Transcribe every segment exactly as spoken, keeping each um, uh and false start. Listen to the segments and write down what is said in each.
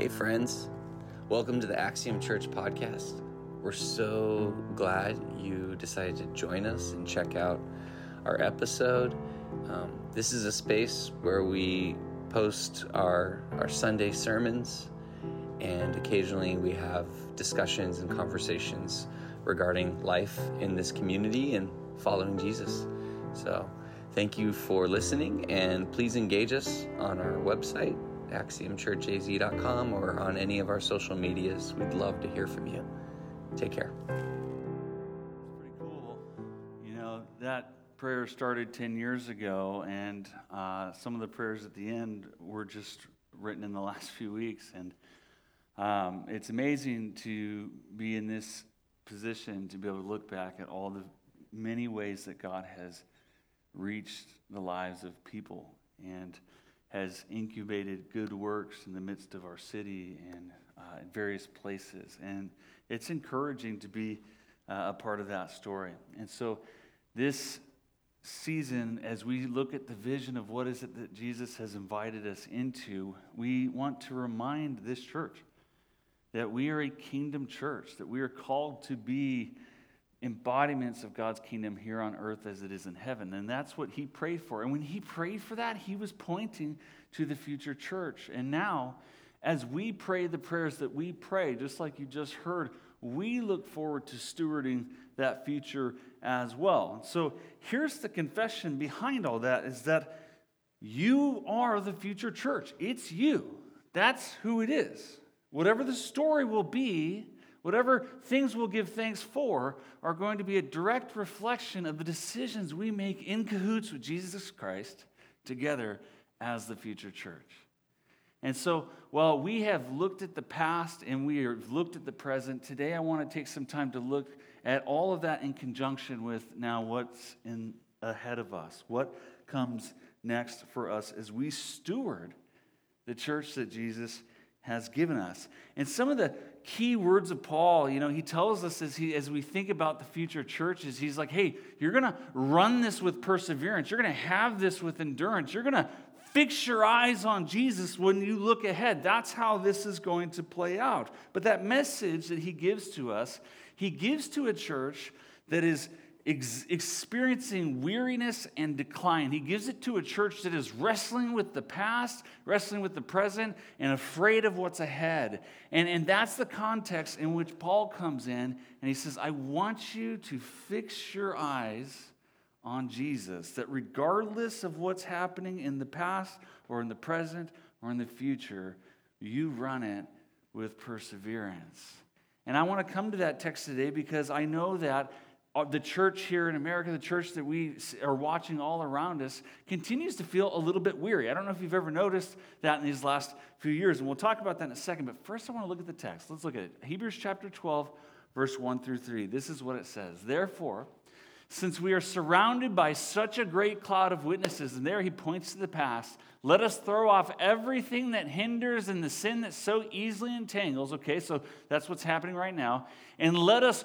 Hey friends, welcome to the Axiom Church podcast. We're so glad you decided to join us and check out our episode. Um, this is a space where we post our, our Sunday sermons, and occasionally we have discussions and conversations regarding life in this community and following Jesus. So thank you for listening, and please engage us on our website, axiom church a z dot com, or on any of our social medias. We'd love to hear from you. Take care. It's pretty cool. You know, that prayer started ten years ago, and uh, some of the prayers at the end were just written in the last few weeks. And um, it's amazing to be in this position to be able to look back at all the many ways that God has reached the lives of people and has incubated good works in the midst of our city and uh, in various places. And it's encouraging to be uh, a part of that story. And so this season, as we look at the vision of what is it that Jesus has invited us into, we want to remind this church that we are a kingdom church, that we are called to be embodiments of God's kingdom here on earth as it is in heaven. And that's what he prayed for. And when he prayed for that, he was pointing to the future church. And now, as we pray the prayers that we pray, just like you just heard, we look forward to stewarding that future as well. So here's the confession behind all that, is that you are the future church. It's you. That's who it is. Whatever the story will be, whatever things we'll give thanks for are going to be a direct reflection of the decisions we make in cahoots with Jesus Christ together as the future church. And so while we have looked at the past and we have looked at the present, today I want to take some time to look at all of that in conjunction with now what's in ahead of us, what comes next for us as we steward the church that Jesus has given us. And some of the key words of Paul, you know, he tells us as he as we think about the future churches, he's like, hey, you're going to run this with perseverance. You're going to have this with endurance. You're going to fix your eyes on Jesus when you look ahead. That's how this is going to play out. But that message that he gives to us, he gives to a church that is ex- experiencing weariness and decline. He gives it to a church that is wrestling with the past, wrestling with the present, and afraid of what's ahead. And, and that's the context in which Paul comes in, and he says, I want you to fix your eyes on Jesus, that regardless of what's happening in the past or in the present or in the future, you run it with perseverance. And I want to come to that text today because I know that the church here in America, the church that we are watching all around us, continues to feel a little bit weary. I don't know if you've ever noticed that in these last few years, and we'll talk about that in a second, but first I want to look at the text. Let's look at it. Hebrews chapter twelve, verse one through three. This is what it says. Therefore, since we are surrounded by such a great cloud of witnesses, and there he points to the past, let us throw off everything that hinders and the sin that so easily entangles. Okay, so that's what's happening right now. And let us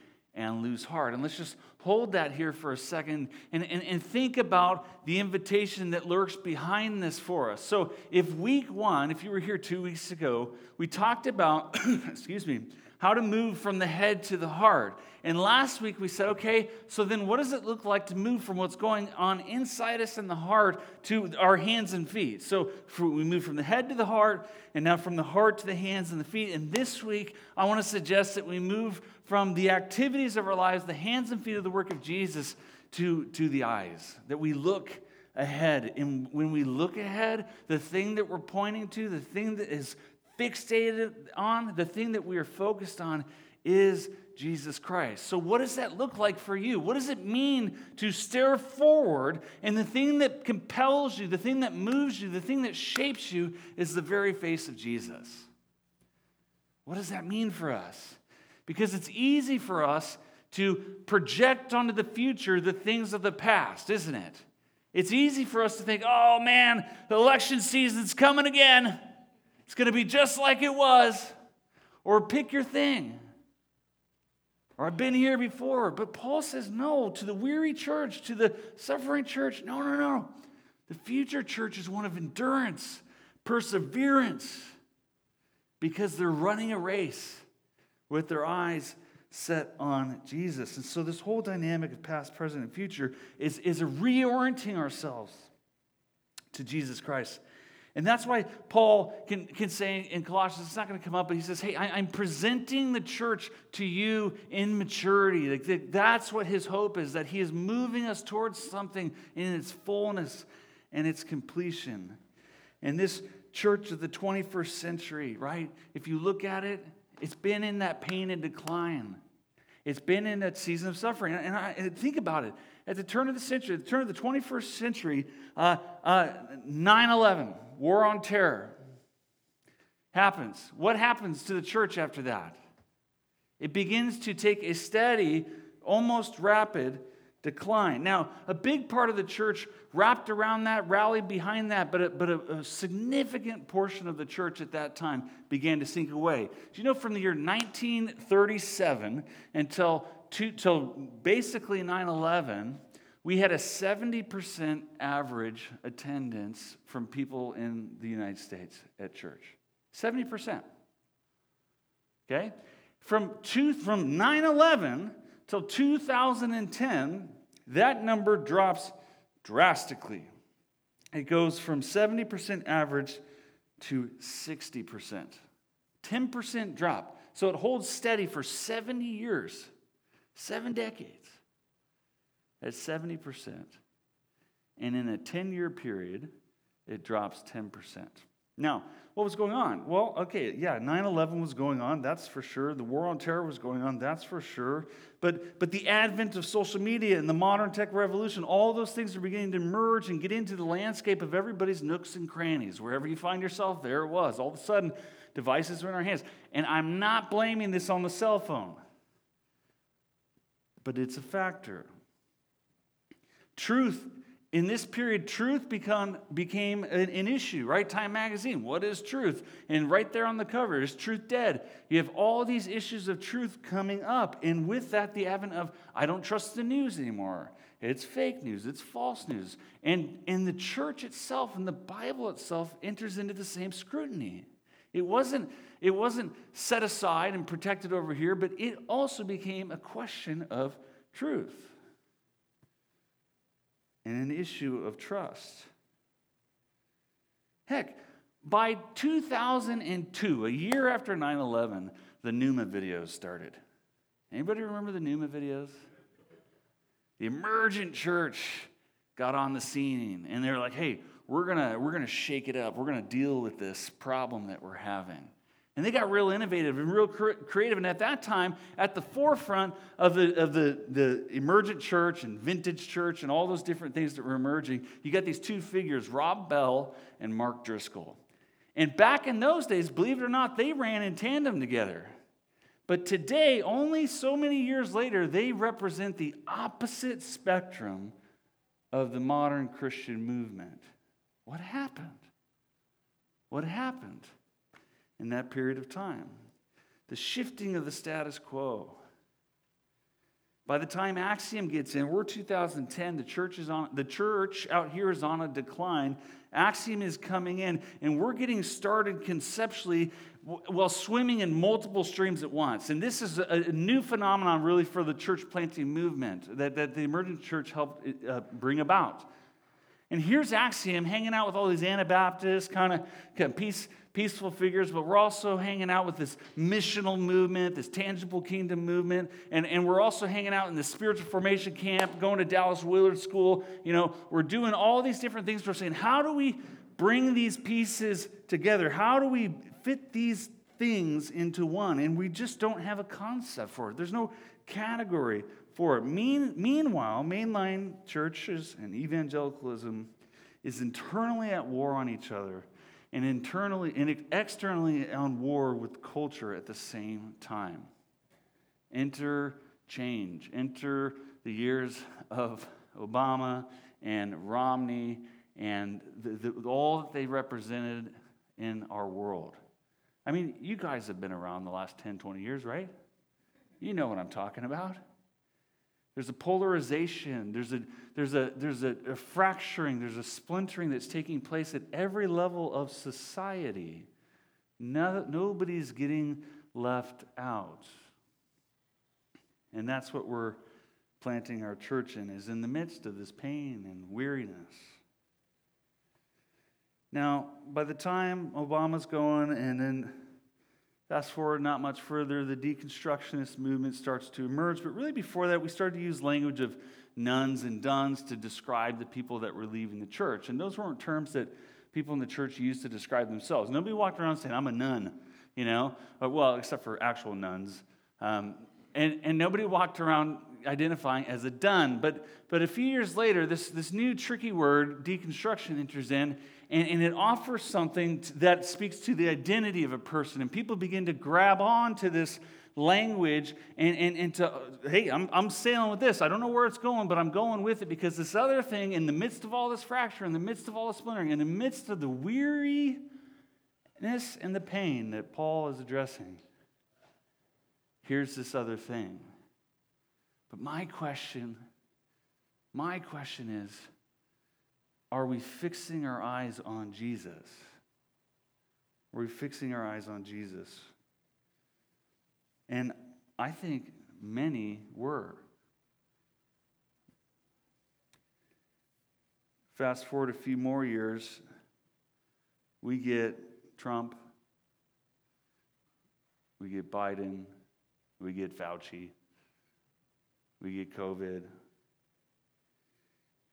and lose heart. And let's just hold that here for a second and, and, and think about the invitation that lurks behind this for us. So if week one, if you were here two weeks ago, we talked about, excuse me, how to move from the head to the heart. And last week we said, okay, so then what does it look like to move from what's going on inside us in the heart to our hands and feet? So we move from the head to the heart, and now from the heart to the hands and the feet. And this week I want to suggest that we move from the activities of our lives, the hands and feet of the work of Jesus, to, to the eyes, that we look ahead. And when we look ahead, the thing that we're pointing to, the thing that is fixated on, the thing that we are focused on is Jesus Christ. So what does that look like for you? What does it mean to stare forward? And the thing that compels you, the thing that moves you, the thing that shapes you is the very face of Jesus. What does that mean for us? Because it's easy for us to project onto the future the things of the past, isn't it? It's easy for us to think, oh man, the election season's coming again. It's going to be just like it was. Or pick your thing. Or I've been here before. But Paul says no to the weary church, to the suffering church. No, no, no. The future church is one of endurance, perseverance, because they're running a race with their eyes set on Jesus. And so this whole dynamic of past, present, and future is, is a reorienting ourselves to Jesus Christ. And that's why Paul can, can say in Colossians, it's not going to come up, but he says, hey, I, I'm presenting the church to you in maturity. Like, that's what his hope is, that he is moving us towards something in its fullness and its completion. And this church of the twenty-first century, right, if you look at it, it's been in that pain and decline. It's been in that season of suffering. And, I, and think about it. At the turn of the century, at the turn of the twenty-first century, uh, uh, nine eleven, war on terror, happens. What happens to the church after that? It begins to take a steady, almost rapid decline. Now, a big part of the church wrapped around that, rallied behind that, but a, but a, a significant portion of the church at that time began to sink away. Do you know from the year nineteen thirty-seven until two, till basically nine eleven, we had a seventy percent average attendance from people in the United States at church. seventy percent. Okay? From two, from nine eleven till two thousand ten, that number drops drastically. It goes from seventy percent average to sixty percent. ten percent drop. So it holds steady for seventy years, seven decades. At seventy percent. And in a ten-year period, it drops ten percent. Now, what was going on? Well, okay, yeah, nine eleven was going on, that's for sure. The war on terror was going on, that's for sure. But but the advent of social media and the modern tech revolution, all those things are beginning to merge and get into the landscape of everybody's nooks and crannies. Wherever you find yourself, there it was. All of a sudden, devices were in our hands. And I'm not blaming this on the cell phone. But it's a factor. Truth, in this period, truth become, became an, an issue, right? Time magazine, what is truth? And right there on the cover, is truth dead? You have all these issues of truth coming up. And with that, the advent of, I don't trust the news anymore. It's fake news. It's false news. And, and the church itself and the Bible itself enters into the same scrutiny. It wasn't, it wasn't set aside and protected over here, but it also became a question of truth. And an issue of trust. Heck, by two thousand two, a year after nine eleven, the NUMA videos started. Anybody remember the NUMA videos? The emergent church got on the scene, and they were like, hey, we're gonna, we're gonna shake it up. We're gonna deal with this problem that we're having. And they got real innovative and real creative. And at that time, at the forefront of the of the, the emergent church and vintage church and all those different things that were emerging, you got these two figures, Rob Bell and Mark Driscoll. And back in those days, believe it or not, they ran in tandem together. But today, only so many years later, they represent the opposite spectrum of the modern Christian movement. What happened? What happened? In that period of time, the shifting of the status quo. By the time Axiom gets in, we're two thousand ten, the church is on, the church out here is on a decline. Axiom is coming in, and we're getting started conceptually while swimming in multiple streams at once. And this is a new phenomenon really for the church planting movement that, that the emergent church helped uh, bring about. And here's Axiom hanging out with all these Anabaptist kind of, kind of peace peaceful figures, but we're also hanging out with this missional movement, this tangible kingdom movement, and, and we're also hanging out in the spiritual formation camp, going to Dallas Willard School. You know, we're doing all these different things. We're saying, how do we bring these pieces together? How do we fit these things into one? And we just don't have a concept for it. There's no category for it. Mean, meanwhile, mainline churches and evangelicalism is internally at war on each other, and internally and externally on war with culture at the same time. Enter change. Enter the years of Obama and Romney and the, the, all that they represented in our world. I mean, you guys have been around the last ten, twenty years, right? You know what I'm talking about. There's a polarization, there's a there's a there's a, a fracturing, there's a splintering that's taking place at every level of society. No, nobody's getting left out. And that's what we're planting our church in, is in the midst of this pain and weariness. Now, by the time Obama's going, and then fast forward not much further, the deconstructionist movement starts to emerge. But really before that, we started to use language of nuns and duns to describe the people that were leaving the church. And those weren't terms that people in the church used to describe themselves. Nobody walked around saying, I'm a nun, you know? Well, except for actual nuns. Um, and, and nobody walked around identifying as a dun. But but a few years later, this, this new tricky word, deconstruction, enters in, and, and it offers something that speaks to the identity of a person. And people begin to grab on to this language and, and, and to, hey, I'm, I'm sailing with this. I don't know where it's going, but I'm going with it, because this other thing, in the midst of all this fracture, in the midst of all the splintering, in the midst of the weariness and the pain that Paul is addressing, here's this other thing. But my question, my question is, are we fixing our eyes on Jesus? Are we fixing our eyes on Jesus? And I think many were. Fast forward a few more years, we get Trump, we get Biden, we get Fauci. We get COVID.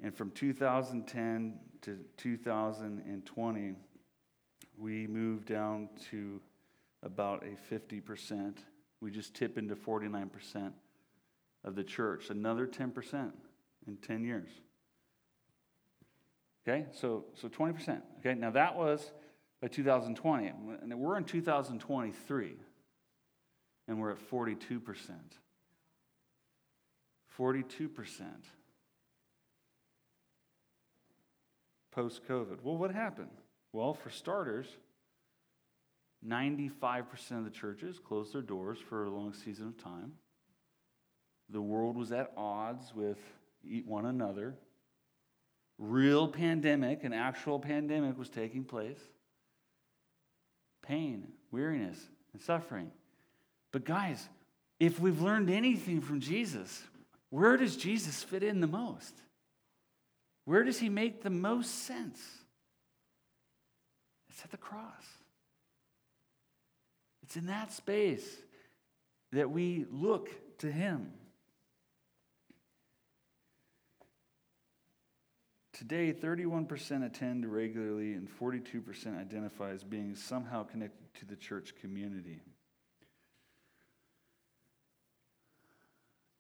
And from two thousand ten to two thousand twenty, we moved down to about a fifty percent. We just tip into forty-nine percent of the church. Another ten percent in ten years. Okay, so so twenty percent. Okay, now that was by two thousand twenty. And we're in two thousand twenty-three, and we're at forty-two percent. forty-two percent post-COVID. Well, what happened? Well, for starters, ninety-five percent of the churches closed their doors for a long season of time. The world was at odds with one another. Real pandemic, an actual pandemic was taking place. Pain, weariness, and suffering. But guys, if we've learned anything from Jesus, where does Jesus fit in the most? Where does he make the most sense? It's at the cross. It's in that space that we look to him. Today, thirty-one percent attend regularly and forty-two percent identify as being somehow connected to the church community.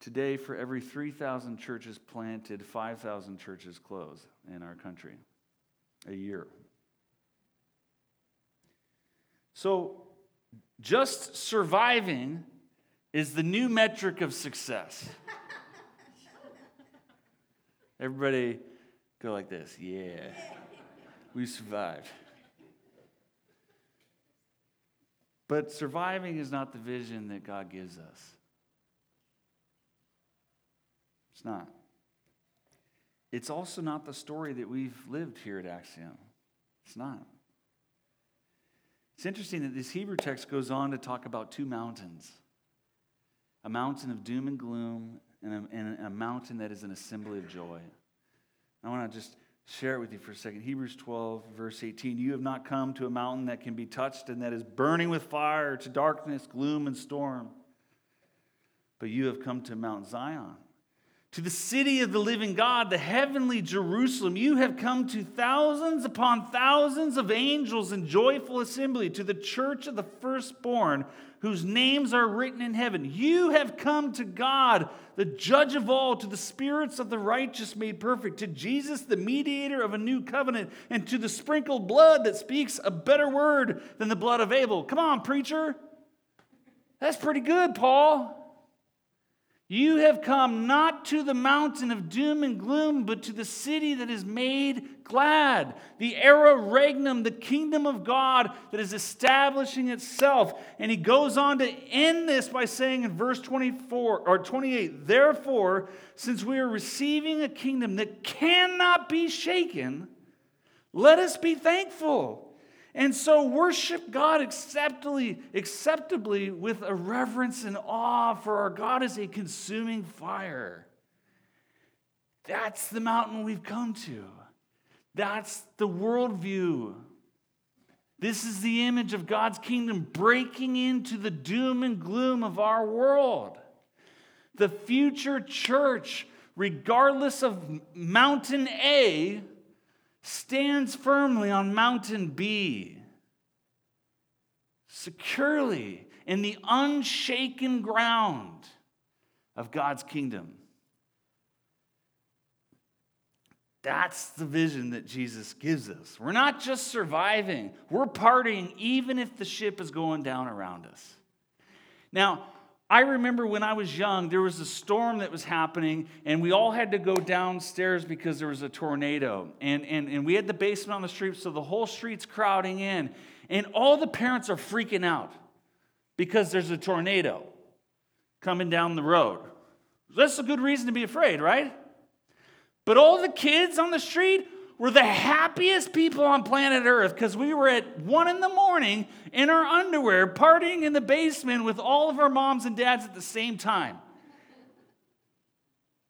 Today, for every three thousand churches planted, five thousand churches close in our country a year. So, just surviving is the new metric of success. Everybody go like this. Yeah, we survived. But surviving is not the vision that God gives us. It's not. It's also not the story that we've lived here at Axiom. It's not. It's interesting that this Hebrew text goes on to talk about two mountains. A mountain of doom and gloom, and a, and a mountain that is an assembly of joy. I want to just share it with you for a second. Hebrews twelve, verse eighteen. You have not come to a mountain that can be touched and that is burning with fire, to darkness, gloom, and storm. But you have come to Mount Zion, to the city of the living God, the heavenly Jerusalem. You have come to thousands upon thousands of angels in joyful assembly, to the church of the firstborn, whose names are written in heaven. You have come to God, the judge of all, to the spirits of the righteous made perfect, to Jesus, the mediator of a new covenant, and to the sprinkled blood that speaks a better word than the blood of Abel. Come on, preacher. That's pretty good, Paul. You have come not to the mountain of doom and gloom, but to the city that is made glad, the Era Regnum, the kingdom of God that is establishing itself. And he goes on to end this by saying in verse twenty-four or twenty-eight, therefore, since we are receiving a kingdom that cannot be shaken, let us be thankful and so worship God acceptably, acceptably with a reverence and awe, for our God is a consuming fire. That's the mountain we've come to. That's the worldview. This is the image of God's kingdom breaking into the doom and gloom of our world. The future church, regardless of mountain A, stands firmly on mountain B, securely in the unshaken ground of God's kingdom. That's the vision that Jesus gives us. We're not just surviving. We're partying even if the ship is going down around us. Now, I remember when I was young, there was a storm that was happening, and we all had to go downstairs because there was a tornado. And, and, and we had the basement on the street, so the whole street's crowding in. And all the parents are freaking out because there's a tornado coming down the road. That's a good reason to be afraid, right? But all the kids on the street were the happiest people on planet Earth because we were at one in the morning in our underwear partying in the basement with all of our moms and dads at the same time.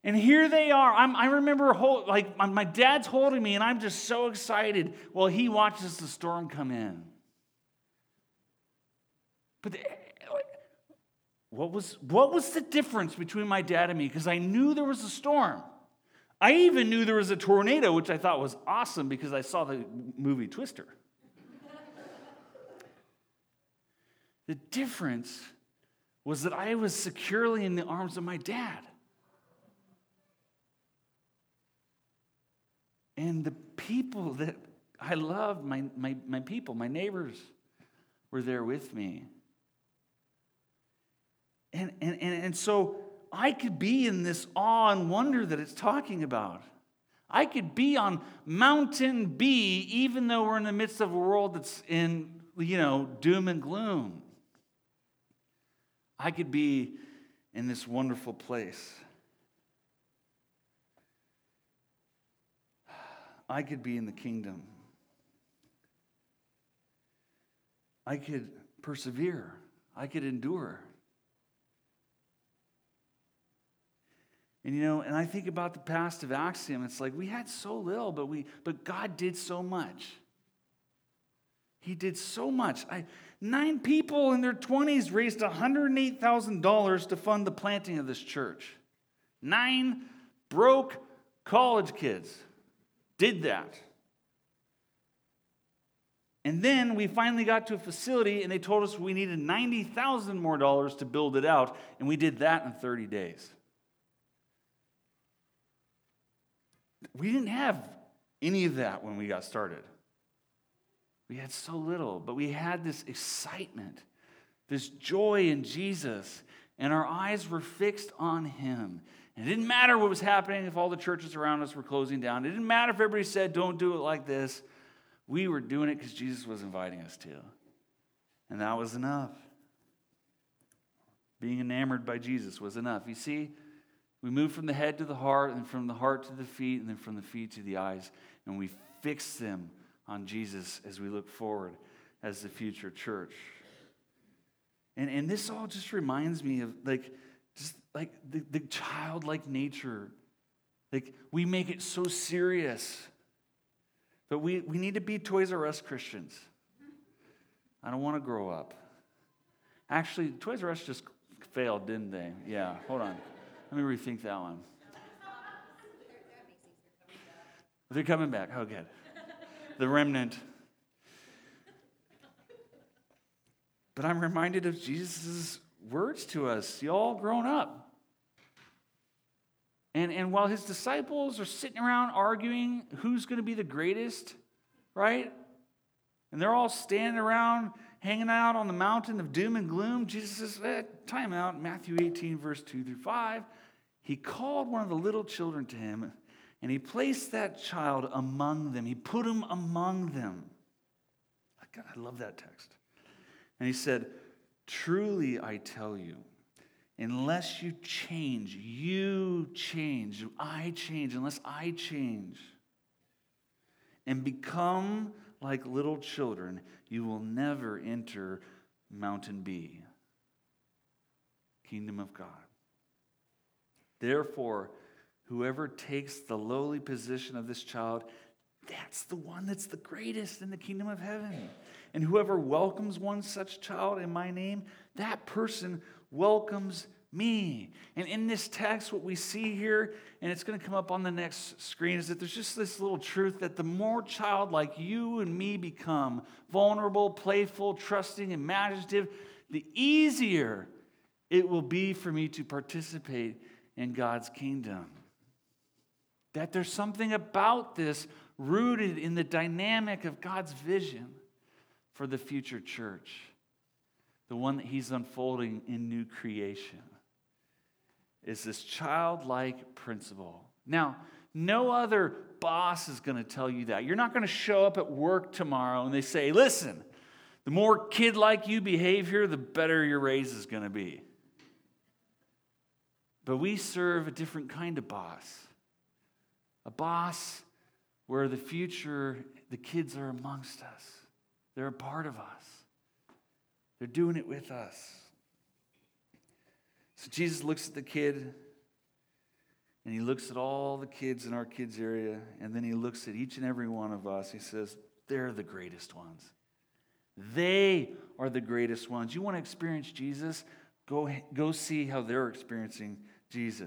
And here they are. I'm, I remember hold, like my dad's holding me and I'm just so excited while he watches the storm come in. But the, what was, what was the difference between my dad and me? Because I knew there was a storm. I even knew there was a tornado, which I thought was awesome because I saw the movie Twister. The difference was that I was securely in the arms of my dad. And the people that I loved, my, my, my people, my neighbors, were there with me. And, and, and, and so I could be in this awe and wonder that it's talking about. I could be on mountain B, even though we're in the midst of a world that's in, you know, doom and gloom. I could be in this wonderful place. I could be in the kingdom. I could persevere. I could endure. And, you know, and I think about the past of Axiom. It's like we had so little, but we, but God did so much. He did so much. I, nine people in their twenties raised one hundred eight thousand dollars to fund the planting of this church. Nine broke college kids did that. And then we finally got to a facility, and they told us we needed ninety thousand dollars more dollars to build it out, and we did that in thirty days. We didn't have any of that when we got started. We had so little, but we had this excitement, this joy in Jesus, and our eyes were fixed on him. And it didn't matter what was happening if all the churches around us were closing down. It didn't matter if everybody said, don't do it like this. We were doing it because Jesus was inviting us to. And that was enough. Being enamored by Jesus was enough. You see, we move from the head to the heart, and from the heart to the feet, and then from the feet to the eyes, and we fix them on Jesus as we look forward as the future church. And and this all just reminds me of like just like the, the childlike nature. Like we make it so serious. But we, we need to be Toys R Us Christians. I don't want to grow up. Actually, Toys R Us just failed, didn't they? Yeah, hold on. Let me rethink that one. They're coming back. Oh, good. The remnant. But I'm reminded of Jesus' words to us. Y'all grown up. And, and while his disciples are sitting around arguing who's going to be the greatest, right? And they're all standing around hanging out on the mountain of doom and gloom, Jesus says, eh, time out, Matthew eighteen, verse two through five. He called one of the little children to him, and he placed that child among them. He put him among them. God, I love that text. And he said, truly I tell you, unless you change, you change, I change, unless I change, and become like little children, you will never enter Mountain B, kingdom of God. Therefore, whoever takes the lowly position of this child, that's the one that's the greatest in the kingdom of heaven. And whoever welcomes one such child in my name, that person welcomes me. And in this text, what we see here, and it's going to come up on the next screen, is that there's just this little truth that the more childlike you and me become, vulnerable, playful, trusting, imaginative, the easier it will be for me to participate in God's kingdom. That there's something about this rooted in the dynamic of God's vision for the future church, the one that he's unfolding in new creation, is this childlike principle. Now, no other boss is going to tell you that. You're not going to show up at work tomorrow and they say, listen, the more kid-like you behave here, the better your raise is going to be. But we serve a different kind of boss, a boss where the future, the kids are amongst us. They're a part of us. They're doing it with us. So Jesus looks at the kid, and he looks at all the kids in our kids' area, and then he looks at each and every one of us. He says, they're the greatest ones. They are the greatest ones. You want to experience Jesus? Go, go see how they're experiencing Jesus.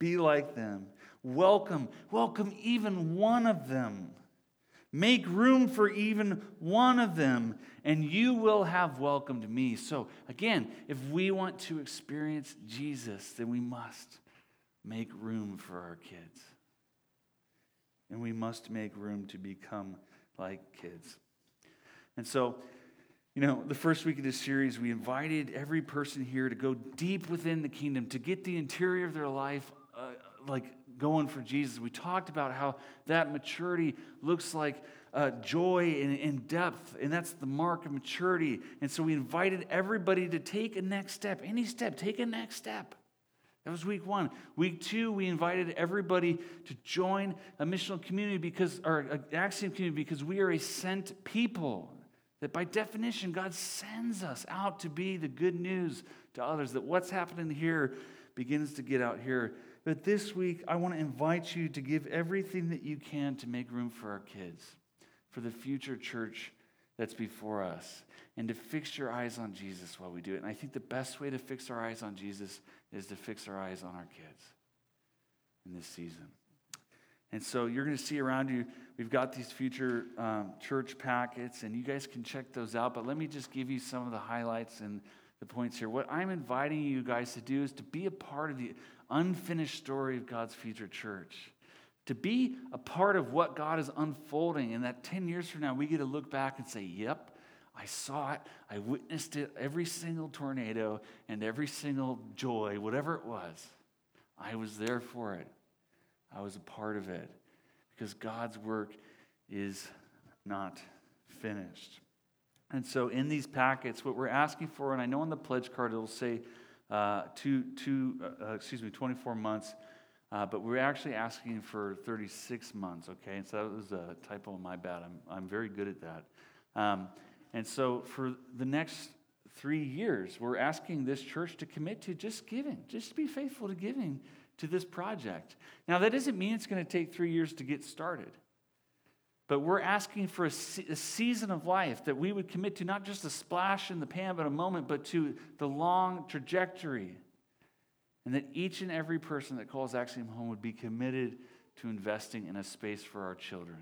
Be like them. Welcome, welcome even one of them. Make room for even one of them, and you will have welcomed me. So again, if we want to experience Jesus, then we must make room for our kids. And we must make room to become like kids. And so, you know, the first week of this series, we invited every person here to go deep within the kingdom, to get the interior of their life uh, like going for Jesus. We talked about how that maturity looks like uh, joy and, and depth, and that's the mark of maturity. And so we invited everybody to take a next step, any step, take a next step. That was week one. Week two, we invited everybody to join a missional community because, or an Axiom community, because we are a sent people. That by definition, God sends us out to be the good news to others, that what's happening here begins to get out here. But this week, I want to invite you to give everything that you can to make room for our kids, for the future church that's before us, and to fix your eyes on Jesus while we do it. And I think the best way to fix our eyes on Jesus is to fix our eyes on our kids in this season. And so you're going to see around you, we've got these future um, church packets, and you guys can check those out. But let me just give you some of the highlights and the points here. What I'm inviting you guys to do is to be a part of the unfinished story of God's future church, to be a part of what God is unfolding, and that ten years from now we get to look back and say, yep, I saw it, I witnessed it, every single tornado and every single joy, whatever it was, I was there for it, I was a part of it, because God's work is not finished. And so in these packets, what we're asking for, and I know on the pledge card it will say uh, two, two, uh, excuse me, twenty-four months, uh, but we're actually asking for thirty-six months, okay? And so that was a typo, my bad. I'm I'm very good at that. Um, and so for the next three years, we're asking this church to commit to just giving, just be faithful to giving to this project. Now, that doesn't mean it's going to take three years to get started. But we're asking for a, se- a season of life that we would commit to, not just a splash in the pan, but a moment, but to the long trajectory. And that each and every person that calls Axiom home would be committed to investing in a space for our children,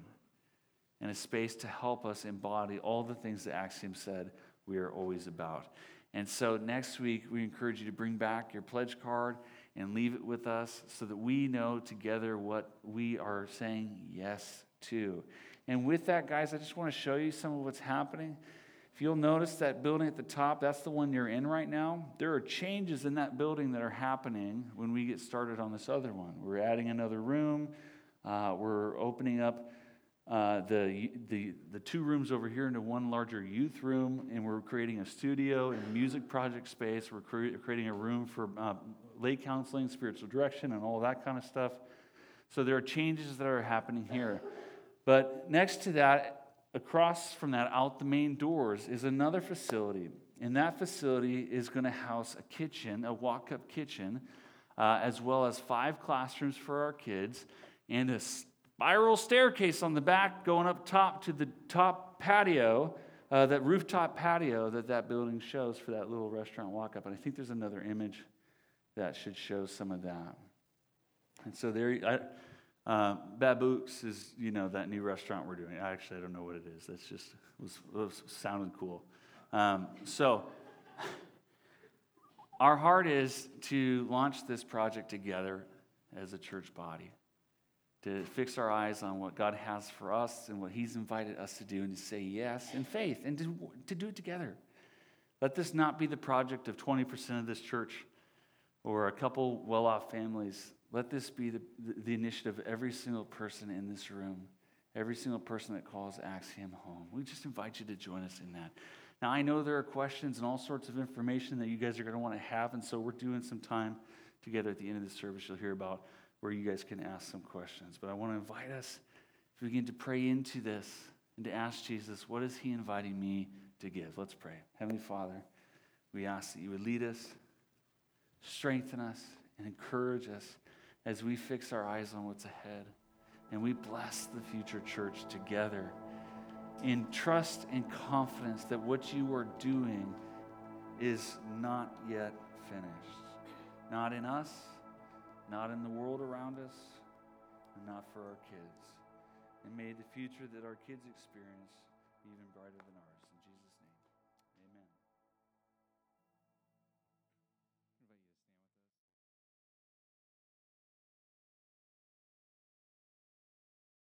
and a space to help us embody all the things that Axiom said we are always about. And so next week, we encourage you to bring back your pledge card and leave it with us so that we know together what we are saying yes to. And with that, guys, I just want to show you some of what's happening. If you'll notice that building at the top, that's the one you're in right now. There are changes in that building that are happening when we get started on this other one. We're adding another room. Uh, we're opening up uh, the, the the two rooms over here into one larger youth room, and we're creating a studio and music project space. We're cre- creating a room for uh, lay counseling, spiritual direction, and all that kind of stuff. So there are changes that are happening here. But next to that, across from that, out the main doors, is another facility. And that facility is going to house a kitchen, a walk-up kitchen, uh, as well as five classrooms for our kids, and a spiral staircase on the back going up top to the top patio, uh, that rooftop patio that that building shows for that little restaurant walk-up. And I think there's another image that should show some of that. And so there, I, Uh, Babooks is, you know, that new restaurant we're doing. Actually, I don't know what it is. That's just was, was sounded cool. Um, so our heart is to launch this project together as a church body, to fix our eyes on what God has for us and what He's invited us to do, and to say yes in faith and to, to do it together. Let this not be the project of twenty percent of this church or a couple well-off families. Let this be the, the initiative of every single person in this room, every single person that calls Axiom home. We just invite you to join us in that. Now, I know there are questions and all sorts of information that you guys are going to want to have, and so we're doing some time together at the end of the service. You'll hear about where you guys can ask some questions. But I want to invite us to begin to pray into this and to ask Jesus, what is He inviting me to give? Let's pray. Heavenly Father, we ask that You would lead us, strengthen us, and encourage us as we fix our eyes on what's ahead, and we bless the future church together in trust and confidence that what You are doing is not yet finished. Not in us, not in the world around us, and not for our kids. And may the future that our kids experience be even brighter than ours.